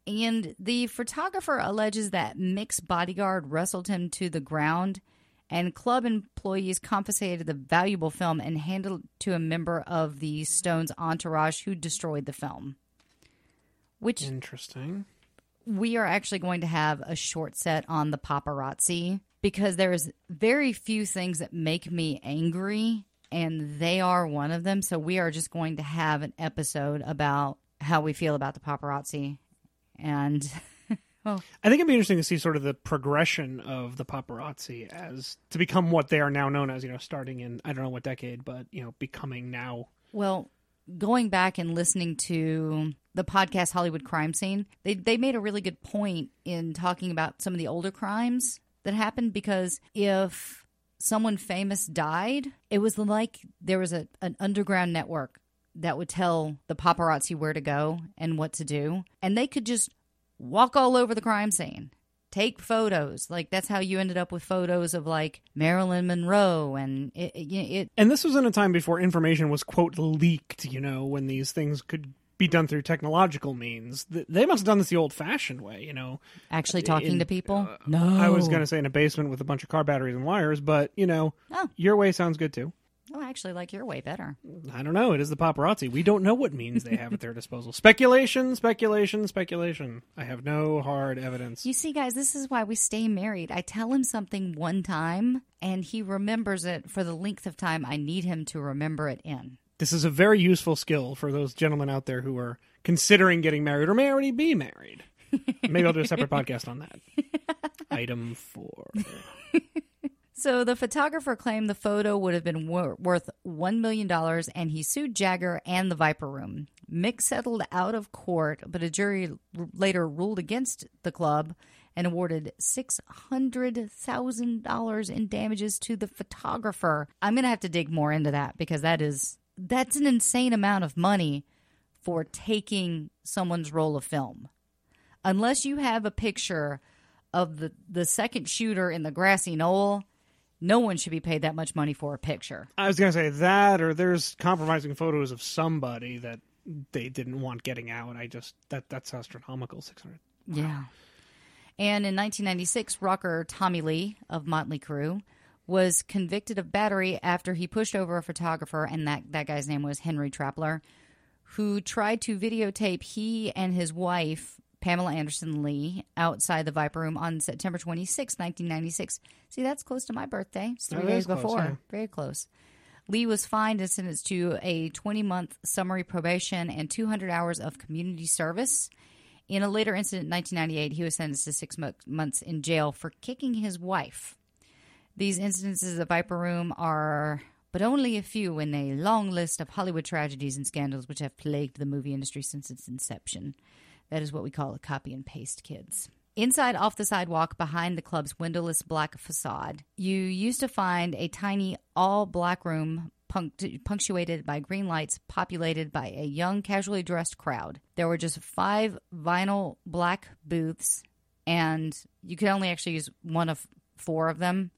And the photographer alleges that Mick's bodyguard wrestled him to the ground, and club employees confiscated the valuable film and handed it to a member of the Stones' entourage who destroyed the film. Which interesting. We are actually going to have a short set on the paparazzi because there's very few things that make me angry, and they are one of them. So we are just going to have an episode about how we feel about the paparazzi and... Oh. I think it'd be interesting to see sort of the progression of the paparazzi as to become what they are now known as, you know, starting in, I don't know what decade, but, you know, becoming now. Well, going back and listening to the podcast Hollywood Crime Scene, they made a really good point in talking about some of the older crimes that happened, because if someone famous died, it was like there was an underground network that would tell the paparazzi where to go and what to do, and they could just walk all over the crime scene, take photos. Like, that's how you ended up with photos of, like, Marilyn Monroe. And and this was in a time before information was, quote, leaked, you know, when these things could be done through technological means. They must have done this the old-fashioned way, you know. Actually talking to people? No. I was going to say in a basement with a bunch of car batteries and wires, but, you know, your way sounds good, too. Oh, I actually like your way better. I don't know. It is the paparazzi. We don't know what means they have at their disposal. Speculation. I have no hard evidence. You see, guys, this is why we stay married. I tell him something one time, and he remembers it for the length of time I need him to remember it in. This is a very useful skill for those gentlemen out there who are considering getting married or may already be married. Maybe I'll do a separate podcast on that. Item 4. So the photographer claimed the photo would have been worth $1 million, and he sued Jagger and the Viper Room. Mick settled out of court, but a jury later ruled against the club and awarded $600,000 in damages to the photographer. I'm going to have to dig more into that, because that's an insane amount of money for taking someone's roll of film. Unless you have a picture of the second shooter in the grassy knoll, no one should be paid that much money for a picture. I was going to say that, or there's compromising photos of somebody that they didn't want getting out. That's astronomical, 600. Wow. Yeah. And in 1996, rocker Tommy Lee of Motley Crue was convicted of battery after he pushed over a photographer, and that guy's name was Henry Trappler, who tried to videotape he and his wife, Pamela Anderson Lee, outside the Viper Room on September 26, 1996. See, that's close to my birthday. It's 3 days before. Close, yeah. Very close. Lee was fined and sentenced to a 20-month summary probation and 200 hours of community service. In a later incident in 1998, he was sentenced to 6 months in jail for kicking his wife. These incidences at the Viper Room are but only a few in a long list of Hollywood tragedies and scandals which have plagued the movie industry since its inception. That is what we call a copy and paste, kids. Inside, off the sidewalk, behind the club's windowless black facade, you used to find a tiny all-black room punctuated by green lights, populated by a young, casually dressed crowd. There were just 5 vinyl black booths, and you could only actually use one of 4 of them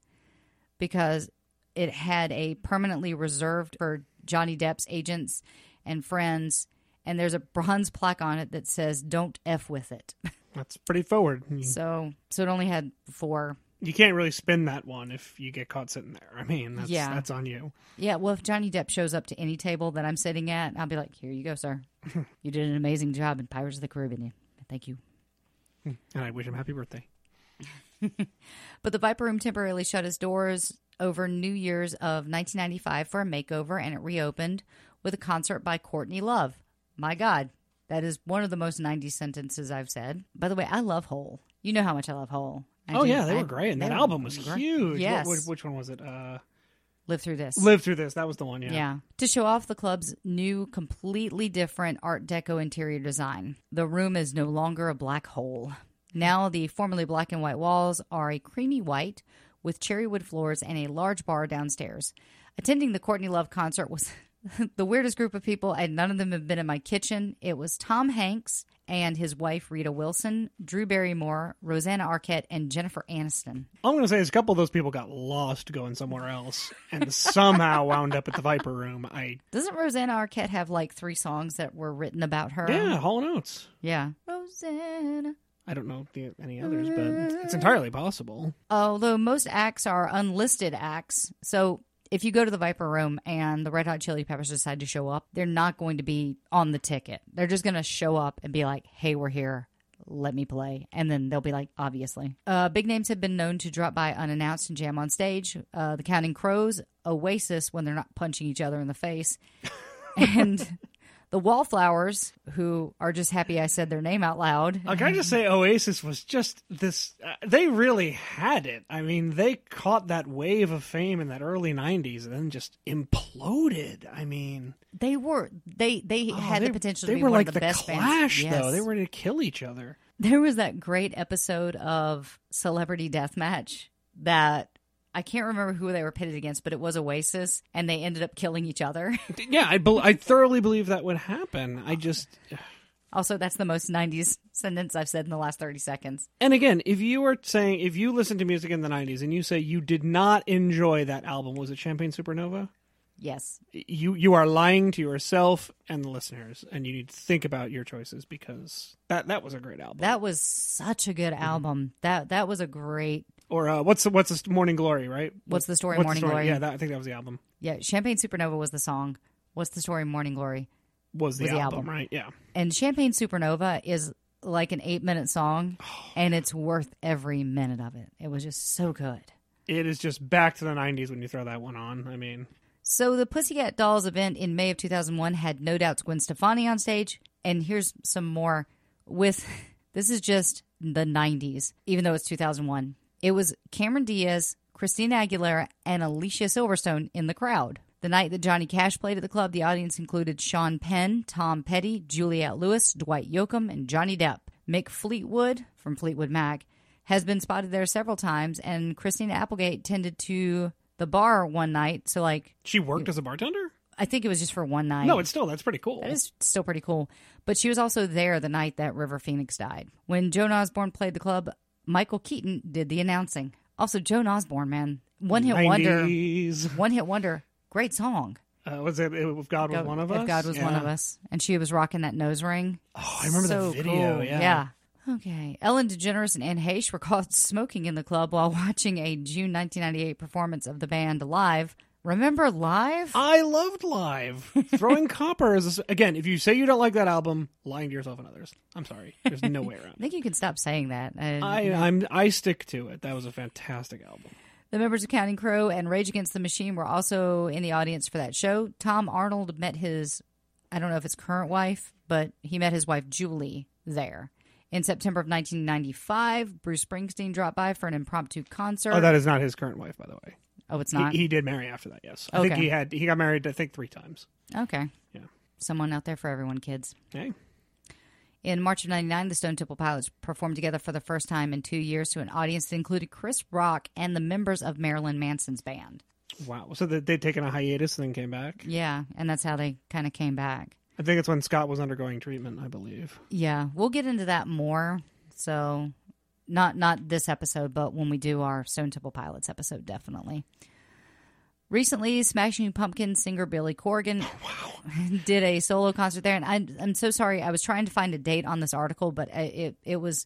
because it had a permanently reserved for Johnny Depp's agents and friends, and there's a bronze plaque on it that says, "Don't F with it." That's pretty forward. So it only had 4. You can't really spin that one if you get caught sitting there. I mean, that's on you. Yeah, well, if Johnny Depp shows up to any table that I'm sitting at, I'll be like, "Here you go, sir. You did an amazing job in Pirates of the Caribbean. Thank you. And I wish him happy birthday." But the Viper Room temporarily shut its doors over New Year's of 1995 for a makeover, and it reopened with a concert by Courtney Love. My God. That is one of the most 90s sentences I've said. By the way, I love Hole. You know how much I love Hole. They were great. And that album was huge. Yes. Which one was it? Live Through This. Live Through This. That was the one, yeah. Yeah. To show off the club's new, completely different Art Deco interior design, the room is no longer a black hole. Now the formerly black and white walls are a creamy white with cherry wood floors and a large bar downstairs. Attending the Courtney Love concert was the weirdest group of people, and none of them have been in my kitchen. It was Tom Hanks and his wife, Rita Wilson, Drew Barrymore, Rosanna Arquette, and Jennifer Aniston. I'm going to say is a couple of those people got lost going somewhere else and somehow wound up at the Viper Room. Doesn't Rosanna Arquette have like 3 songs that were written about her? Yeah, Hall & Oates. Yeah. Rosanna. I don't know any others, but it's entirely possible. Although most acts are unlisted acts, so if you go to the Viper Room and the Red Hot Chili Peppers decide to show up, they're not going to be on the ticket. They're just going to show up and be like, "Hey, we're here. Let me play." And then they'll be like, obviously. Big names have been known to drop by unannounced and jam on stage. The Counting Crows, Oasis, when they're not punching each other in the face. And the Wallflowers, who are just happy I said their name out loud. Can I just say Oasis was just this... they really had it. I mean, they caught that wave of fame in that early 90s and then just imploded. I mean... They had the potential to be one of the best bands. They were like the Clash, though. They were going to kill each other. There was that great episode of Celebrity Deathmatch that... I can't remember who they were pitted against, but it was Oasis, and they ended up killing each other. Yeah, I thoroughly believe that would happen. Also, that's the most 90s sentence I've said in the last 30 seconds. And again, if you listen to music in the 90s and you say you did not enjoy that album, was it Champagne Supernova? Yes. You are lying to yourself and the listeners, and you need to think about your choices because that was a great album. That was such a good album. Mm-hmm. That was a great... Or what's Morning Glory, right? What's the Story, Morning Glory? Yeah, I think that was the album. Yeah, Champagne Supernova was the song. What's the Story, Morning Glory was the album, right? Yeah. And Champagne Supernova is like an 8-minute song, and it's worth every minute of it. It was just so good. It is just back to the 90s when you throw that one on. I mean... So the Pussycat Dolls event in May of 2001 had No Doubt's Gwen Stefani on stage. And here's some more with... This is just the 90s, even though it's 2001. It was Cameron Diaz, Christina Aguilera, and Alicia Silverstone in the crowd. The night that Johnny Cash played at the club, the audience included Sean Penn, Tom Petty, Juliette Lewis, Dwight Yoakam, and Johnny Depp. Mick Fleetwood, from Fleetwood Mac, has been spotted there several times, and Christina Applegate tended to the bar one night. So, like... She worked as a bartender? I think it was just for one night. No, that's pretty cool. That is still pretty cool. But she was also there the night that River Phoenix died. When Joan Osborne played the club... Michael Keaton did the announcing. Also, Joan Osborne, man. One hit wonder. Great song. Was it If God Was One of Us? If God Was One of Us. And she was rocking that nose ring. Oh, I remember the video. Cool. Yeah. Okay. Ellen DeGeneres and Anne Heche were caught smoking in the club while watching a June 1998 performance of the band Live. Remember Live? I loved Live. Throwing Copper is... Again, if you say you don't like that album, lying to yourself and others. I'm sorry. There's no way around it. I think you can stop saying that. I stick to it. That was a fantastic album. The members of Counting Crow and Rage Against the Machine were also in the audience for that show. Tom Arnold met his, I don't know if it's current wife, but he met his wife Julie there. In September of 1995, Bruce Springsteen dropped by for an impromptu concert. Oh, that is not his current wife, by the way. Oh, it's not? He did marry after that, yes. I think he got married, I think, 3 times. Okay. Yeah. Someone out there for everyone, kids. Hey. In March of 99, the Stone Temple Pilots performed together for the first time in 2 years to an audience that included Chris Rock and the members of Marilyn Manson's band. Wow. So they'd taken a hiatus and then came back? Yeah, and that's how they kind of came back. I think it's when Scott was undergoing treatment, I believe. Yeah, we'll get into that more. So not this episode, but when we do our Stone Temple Pilots episode, definitely. Recently, Smashing Pumpkins singer Billy Corgan did a solo concert there, and I'm so sorry. I was trying to find a date on this article, but it was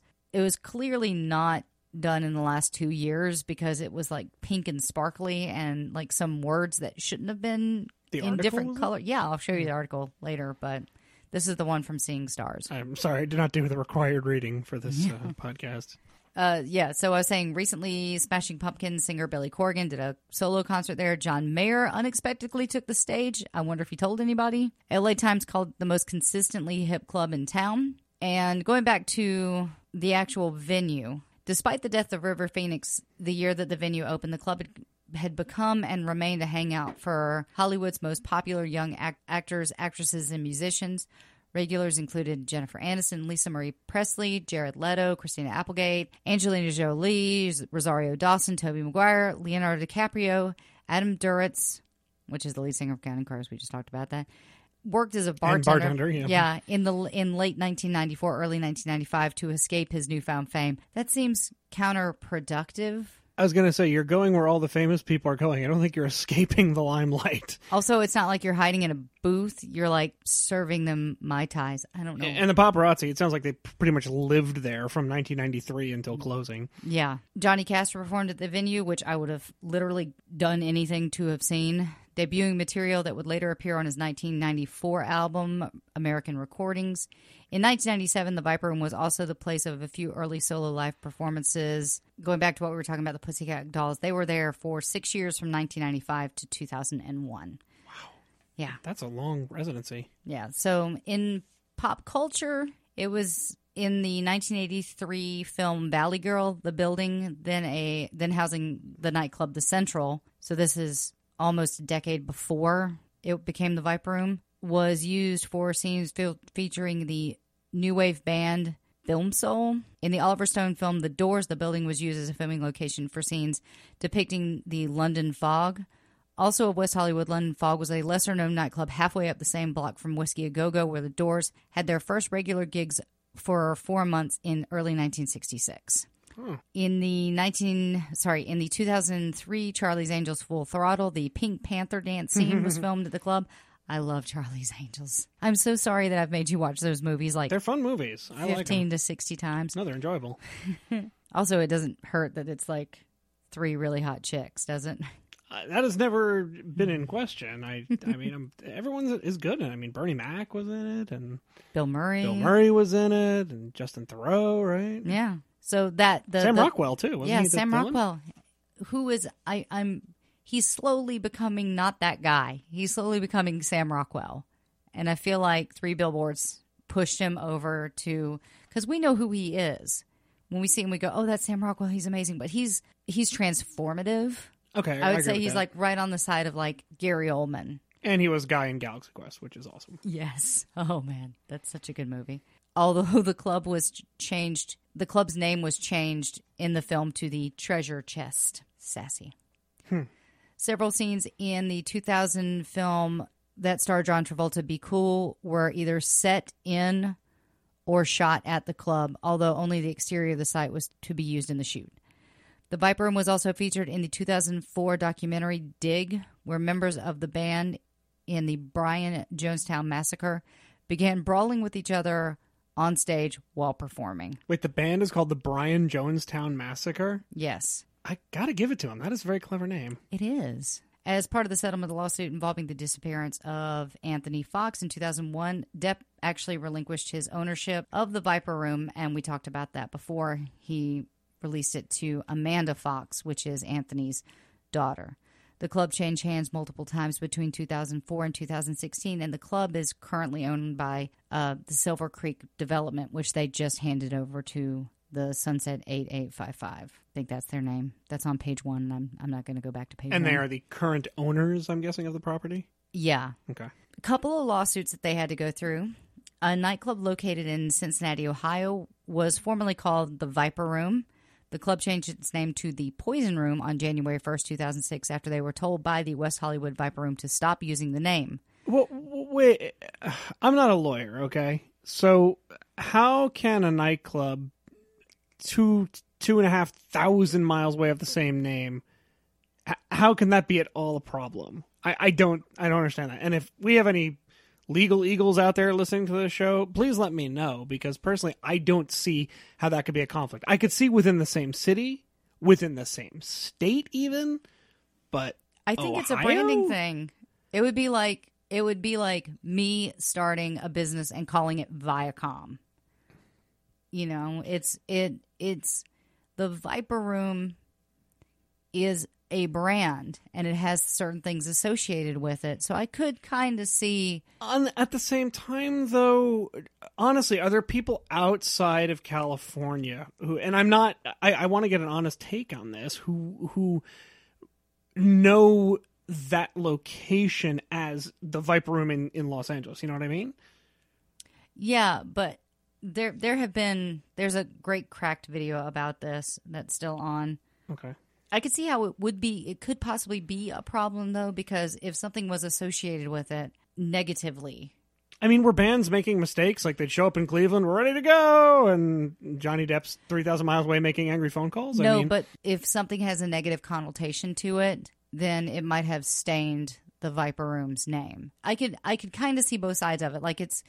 clearly not done in the last 2 years because it was like pink and sparkly and like some words that shouldn't have been in different color. Yeah, I'll show you the article later, but this is the one from Seeing Stars. I'm sorry, I did not do the required reading for this podcast. So I was saying recently Smashing Pumpkins singer Billy Corgan did a solo concert there. John Mayer unexpectedly took the stage. I wonder if he told anybody. LA Times called the most consistently hip club in town. And going back to the actual venue, despite the death of River Phoenix the year that the venue opened, the club had become and remained a hangout for Hollywood's most popular young actors, actresses, and musicians. Regulars included Jennifer Aniston, Lisa Marie Presley, Jared Leto, Christina Applegate, Angelina Jolie, Rosario Dawson, Tobey Maguire, Leonardo DiCaprio, Adam Duritz, which is the lead singer of Counting Crows. We just talked about that. Worked as a bartender in late 1994, early 1995 to escape his newfound fame. That seems counterproductive. I was going to say, you're going where all the famous people are going. I don't think you're escaping the limelight. Also, it's not like you're hiding in a booth. You're, like, serving them Mai Tais. I don't know. And the paparazzi, it sounds like they pretty much lived there from 1993 until closing. Yeah. Johnny Cash performed at the venue, which I would have literally done anything to have seen, debuting material that would later appear on his 1994 album, American Recordings. In 1997, the Viper Room was also the place of a few early solo live performances. Going back to what we were talking about, the Pussycat Dolls, they were there for 6 years from 1995 to 2001. Wow. Yeah. That's a long residency. Yeah. So in pop culture, it was in the 1983 film Valley Girl, the building, then housing the nightclub The Central. So this is almost a decade before it became the Viper Room. Was used for scenes featuring the new wave band Film Soul. In the Oliver Stone film The Doors, the building was used as a filming location for scenes depicting the London Fog. Also of West Hollywood, London Fog was a lesser-known nightclub halfway up the same block from Whiskey A Go Go, where The Doors had their first regular gigs for 4 months in early 1966. Hmm. In the 2003 Charlie's Angels Full Throttle, the Pink Panther dance scene was filmed at the club. I love Charlie's Angels. I'm so sorry that I've made you watch those movies. Like, they're fun movies. I 15 like 15 to 60 times. No, they're enjoyable. Also, it doesn't hurt that it's like 3 really hot chicks, does it? That has never been in question. I mean, everyone is good in it. I mean, Bernie Mac was in it, and Bill Murray was in it, and Justin Theroux, right? Yeah. So Sam Rockwell too. Wasn't he Sam Rockwell, who is he's slowly becoming not that guy. He's slowly becoming Sam Rockwell. And I feel like 3 billboards pushed him over to, because we know who he is. When we see him, we go, oh, that's Sam Rockwell. He's amazing. But he's transformative. Okay. I would say he's like right on the side of like Gary Oldman. And he was Guy in Galaxy Quest, which is awesome. Yes. Oh, man. That's such a good movie. Although the club's name was changed in the film to the Treasure Chest. Sassy. Hmm. Several scenes in the 2000 film that starred John Travolta, Be Cool, were either set in or shot at the club, although only the exterior of the site was to be used in the shoot. The Viper Room was also featured in the 2004 documentary Dig, where members of the band in the Bryan Jonestown Massacre began brawling with each other on stage while performing. Wait, the band is called the Bryan Jonestown Massacre? Yes. I gotta give it to him. That is a very clever name. It is. As part of the settlement of the lawsuit involving the disappearance of Anthony Fox in 2001, Depp actually relinquished his ownership of the Viper Room, and we talked about that before. He released it to Amanda Fox, which is Anthony's daughter. The club changed hands multiple times between 2004 and 2016, and the club is currently owned by the Silver Creek Development, which they just handed over to the Sunset 8855. I think that's their name. That's on page one, and I'm not going to go back to page one. And they are the current owners, I'm guessing, of the property? Yeah. Okay. A couple of lawsuits that they had to go through. A nightclub located in Cincinnati, Ohio, was formerly called the Viper Room. The club changed its name to the Poison Room on January 1st, 2006, after they were told by the West Hollywood Viper Room to stop using the name. Well, wait, I'm not a lawyer, okay? So how can a nightclub 2,500 miles away of the same name, how can that be at all a problem? I don't understand that. And if we have any legal eagles out there listening to this show, please let me know, because personally, I don't see how that could be a conflict. I could see within the same city, within the same state even, but I think Ohio? It's a branding thing. It would be like me starting a business and calling it Viacom. You know, it's the Viper Room is a brand, and it has certain things associated with it. So I could kind of see. At the same time, though, honestly, are there people outside of California who, and I'm not, I want to get an honest take on this, who know that location as the Viper Room in Los Angeles? You know what I mean? Yeah, but there's a great Cracked video about this that's still on. Okay. I could see how it could possibly be a problem, though, because if something was associated with it negatively. I mean, were bands making mistakes? Like, they'd show up in Cleveland, we're ready to go, and Johnny Depp's 3,000 miles away making angry phone calls? But if something has a negative connotation to it, then it might have stained the Viper Room's name. I could kind of see both sides of it. Like, It's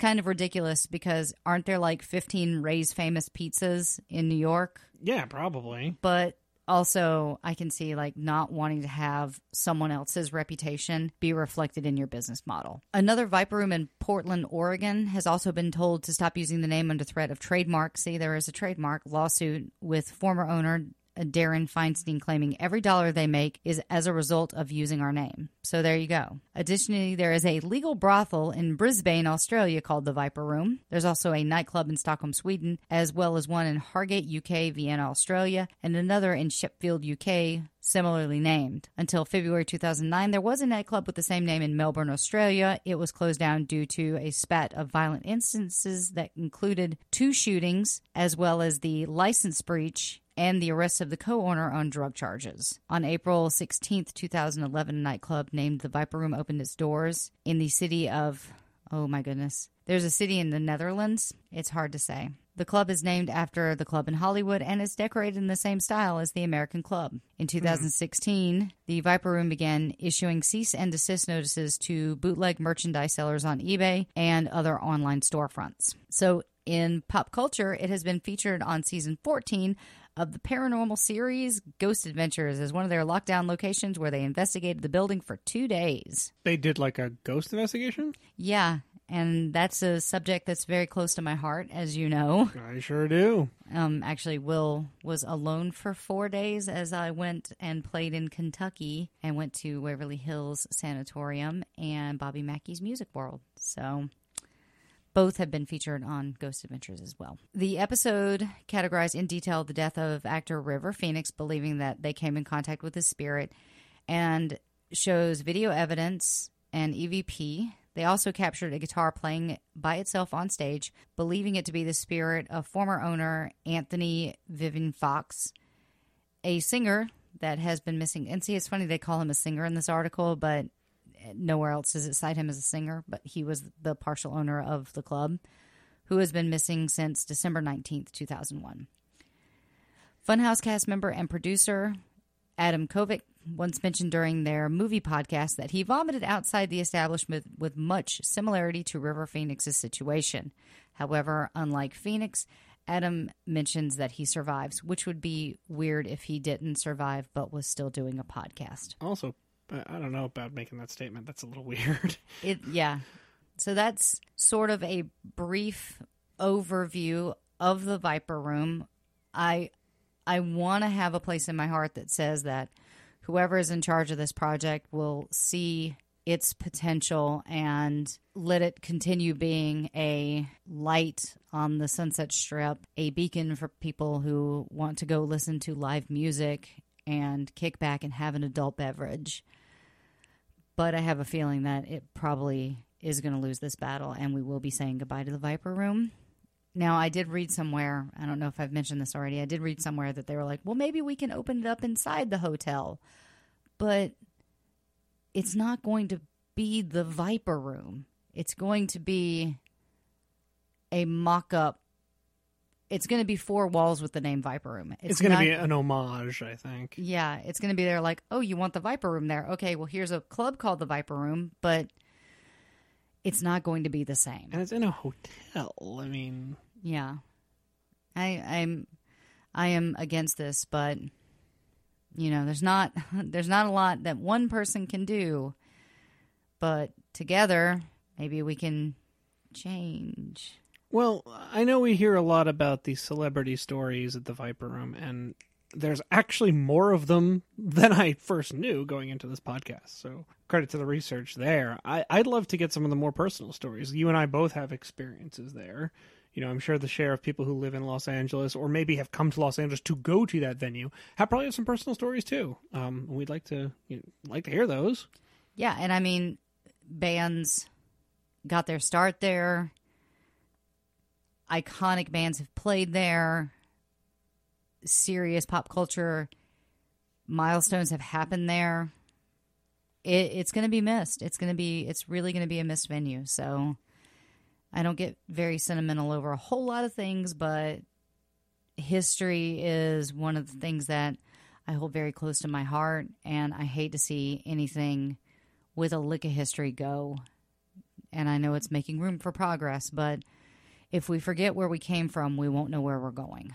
kind of ridiculous, because aren't there like 15 Ray's Famous pizzas in New York? Yeah, probably. But also I can see like not wanting to have someone else's reputation be reflected in your business model. Another Viper Room in Portland, Oregon has also been told to stop using the name under threat of trademark. See, there is a trademark lawsuit with former owner Darren Feinstein claiming every dollar they make is as a result of using our name. So there you go. Additionally, there is a legal brothel in Brisbane, Australia called the Viper Room. There's also a nightclub in Stockholm, Sweden, as well as one in Hargate, UK, Vienna, Australia, and another in Sheffield, UK, similarly named. Until February 2009, there was a nightclub with the same name in Melbourne, Australia. It was closed down due to a spat of violent instances that included 2 shootings, as well as the license breach and the arrest of the co-owner on drug charges. On April 16th, 2011, a nightclub named the Viper Room opened its doors in the city of, oh my goodness, there's a city in the Netherlands. It's hard to say. The club is named after the club in Hollywood and is decorated in the same style as the American Club. In 2016, the Viper Room began issuing cease and desist notices to bootleg merchandise sellers on eBay and other online storefronts. So in pop culture, it has been featured on season 14 of the paranormal series Ghost Adventures as one of their lockdown locations, where they investigated the building for 2 days. They did like a ghost investigation? Yeah, and that's a subject that's very close to my heart, as you know. I sure do. Actually, Will was alone for 4 days as I went and played in Kentucky and went to Waverly Hills Sanatorium and Bobby Mackey's Music World. So both have been featured on Ghost Adventures as well. The episode categorized in detail the death of actor River Phoenix, believing that they came in contact with his spirit, and shows video evidence and EVP. They also captured a guitar playing by itself on stage, believing it to be the spirit of former owner Anthony Vivian Fox, a singer that has been missing. And see, it's funny they call him a singer in this article, but nowhere else does it cite him as a singer, but he was the partial owner of the club, who has been missing since December 19th, 2001. Funhouse cast member and producer Adam Kovic once mentioned during their movie podcast that he vomited outside the establishment with much similarity to River Phoenix's situation. However, unlike Phoenix, Adam mentions that he survives, which would be weird if he didn't survive but was still doing a podcast. Also, I don't know about making that statement. That's a little weird. Yeah. So that's sort of a brief overview of the Viper Room. I I want to have a place in my heart that says that whoever is in charge of this project will see its potential and let it continue being a light on the Sunset Strip, a beacon for people who want to go listen to live music and kick back and have an adult beverage. But I have a feeling that it probably is going to lose this battle, and we will be saying goodbye to the Viper Room. Now, I did read somewhere, I don't know if I've mentioned this already, I did read somewhere that they were like, well, maybe we can open it up inside the hotel. But it's not going to be the Viper Room. It's going to be a mock-up. It's going to be four walls with the name Viper Room. It's going to be an homage, I think. Yeah, it's going to be there like, oh, you want the Viper Room there. Okay, well, here's a club called the Viper Room, but it's not going to be the same. And it's in a hotel. I mean... Yeah. I am against this, but you know, there's not a lot that one person can do, but together maybe we can change. Well, I know we hear a lot about these celebrity stories at the Viper Room, and there's actually more of them than I first knew going into this podcast. So credit to the research there. I'd love to get some of the more personal stories. You and I both have experiences there. You know, I'm sure the share of people who live in Los Angeles or maybe have come to Los Angeles to go to that venue have probably some personal stories too. We'd like to hear those. Yeah, and I mean, bands got their start there. Iconic bands have played there. Serious pop culture milestones have happened there. It's going to be missed. It's really going to be a missed venue. So. I don't get very sentimental over a whole lot of things, but history is one of the things that I hold very close to my heart, and I hate to see anything with a lick of history go. And I know it's making room for progress, but if we forget where we came from, we won't know where we're going.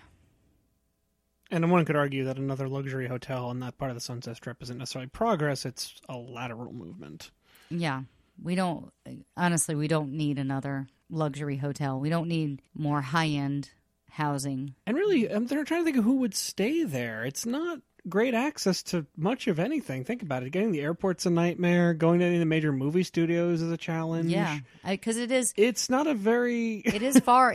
And one could argue that another luxury hotel on that part of the Sunset Strip isn't necessarily progress, it's a lateral movement. Yeah. We don't need another luxury hotel. We don't need more high-end housing. And really, I'm trying to think of who would stay there. It's not great access to much of anything. Think about it. Getting the airport's a nightmare. Going to any of the major movie studios is a challenge. Yeah, because it is... It's not a very... It is far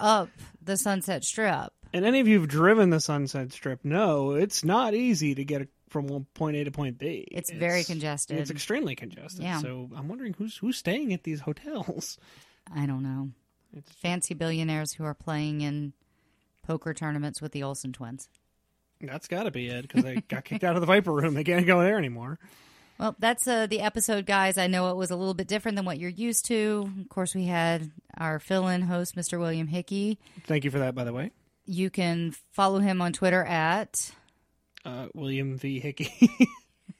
up the Sunset Strip. And any of you who've driven the Sunset Strip know it's not easy to get from point A to point B. It's very congested. It's extremely congested. Yeah. So I'm wondering who's staying at these hotels. I don't know. It's fancy billionaires who are playing in poker tournaments with the Olsen twins. That's got to be it, because they got kicked out of the Viper Room. They can't go there anymore. Well, that's the episode, guys. I know it was a little bit different than what you're used to. Of course, we had our fill-in host, Mr. William Hickey. Thank you for that, by the way. You can follow him on Twitter at... William V. Hickey.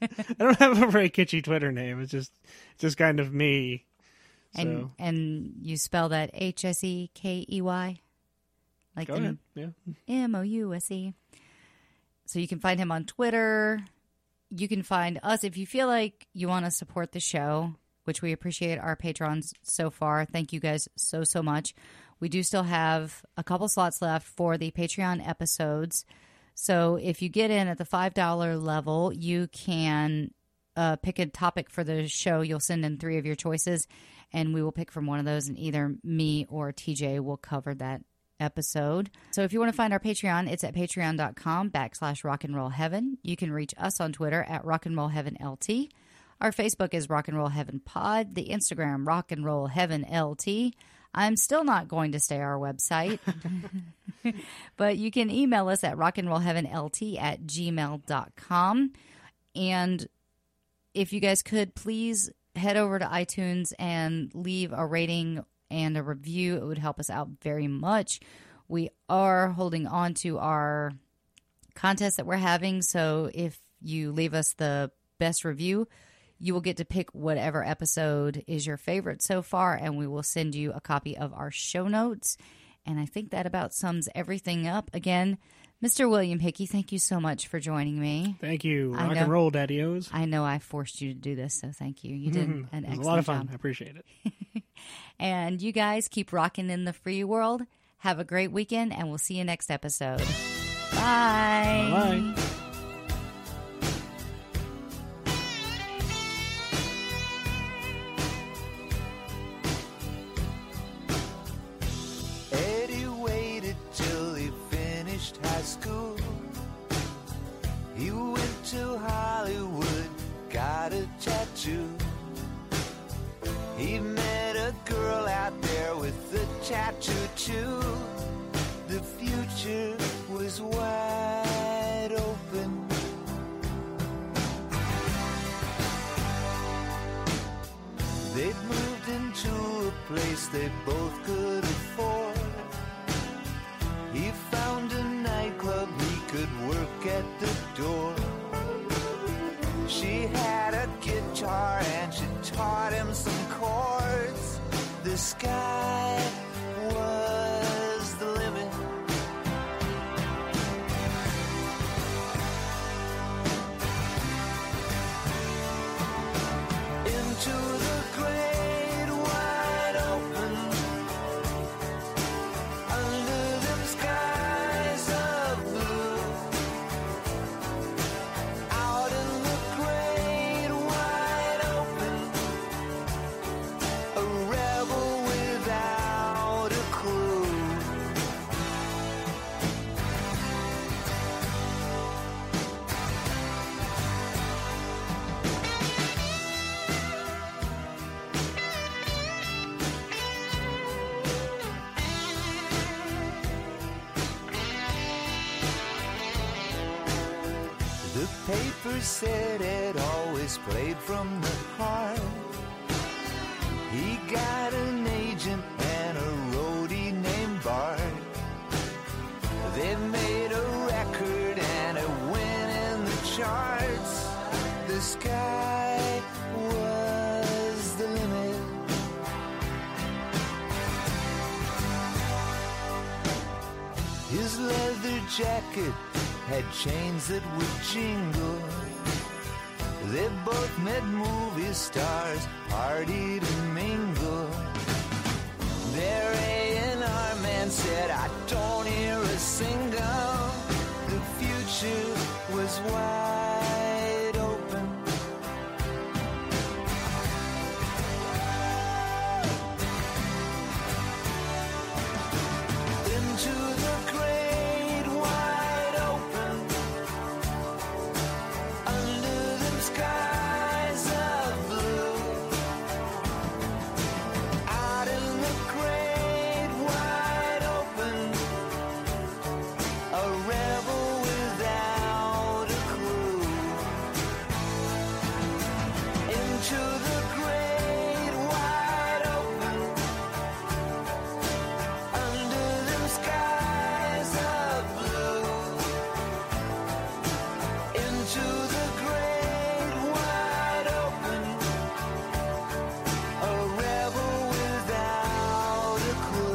I don't have a very kitschy Twitter name. It's just kind of me. So. And you spell that H-S-E-K-E-Y? Like go ahead. Yeah. M-O-U-S-E. So you can find him on Twitter. You can find us if you feel like you want to support the show, which we appreciate our patrons so far. Thank you guys so, so much. We do still have a couple slots left for the Patreon episodes. So if you get in at the $5 level, you can pick a topic for the show. You'll send in three of your choices, and we will pick from one of those, and either me or TJ will cover that episode. So if you want to find our Patreon, it's at patreon.com/rockandrollheaven. You can reach us on Twitter at rockandrollheavenLT. Our Facebook is Rock and Roll Heaven Pod. The Instagram, Rock and Roll Heaven LT. I'm still not going to stay our website, but you can email us at rockandrollheavenlt@gmail.com. And if you guys could, please head over to iTunes and leave a rating and a review. It would help us out very much. We are holding on to our contest that we're having. So if you leave us the best review, you will get to pick whatever episode is your favorite so far, and we will send you a copy of our show notes. And I think that about sums everything up. Again, Mr. William Hickey, thank you so much for joining me. Thank you. Rock and roll, Daddy-O's. I know I forced you to do this, so thank you. You did an excellent job. It was a lot of fun. I appreciate it. And you guys keep rocking in the free world. Have a great weekend, and we'll see you next episode. Bye. Bye. Eddie waited till he finished high school. He went to Hollywood, got a tattoo. He met a girl out there with a tattoo too. The future was wide open. They'd moved into a place they both could afford. He found a nightclub he could work at the door. She had a guitar and she taught him some chords. The sky was the limit. Into the great wide open, under them skies of blue, out in the great wide open, a rebel without a clue. The paper said it always played from the heart. He got an agent and a roadie named Bart. They made a record and it went in the charts. The sky was the limit. His leather jacket had chains that would jingle. They both met movie stars, partied and mingled. Their A&R man said, I don't hear a single. The future was wide open. Into the great wide open, under the skies of blue, out in the great wide open, a rebel without a clue. Into the great wide open, under the skies of blue, into the great wide open, a rebel without a clue.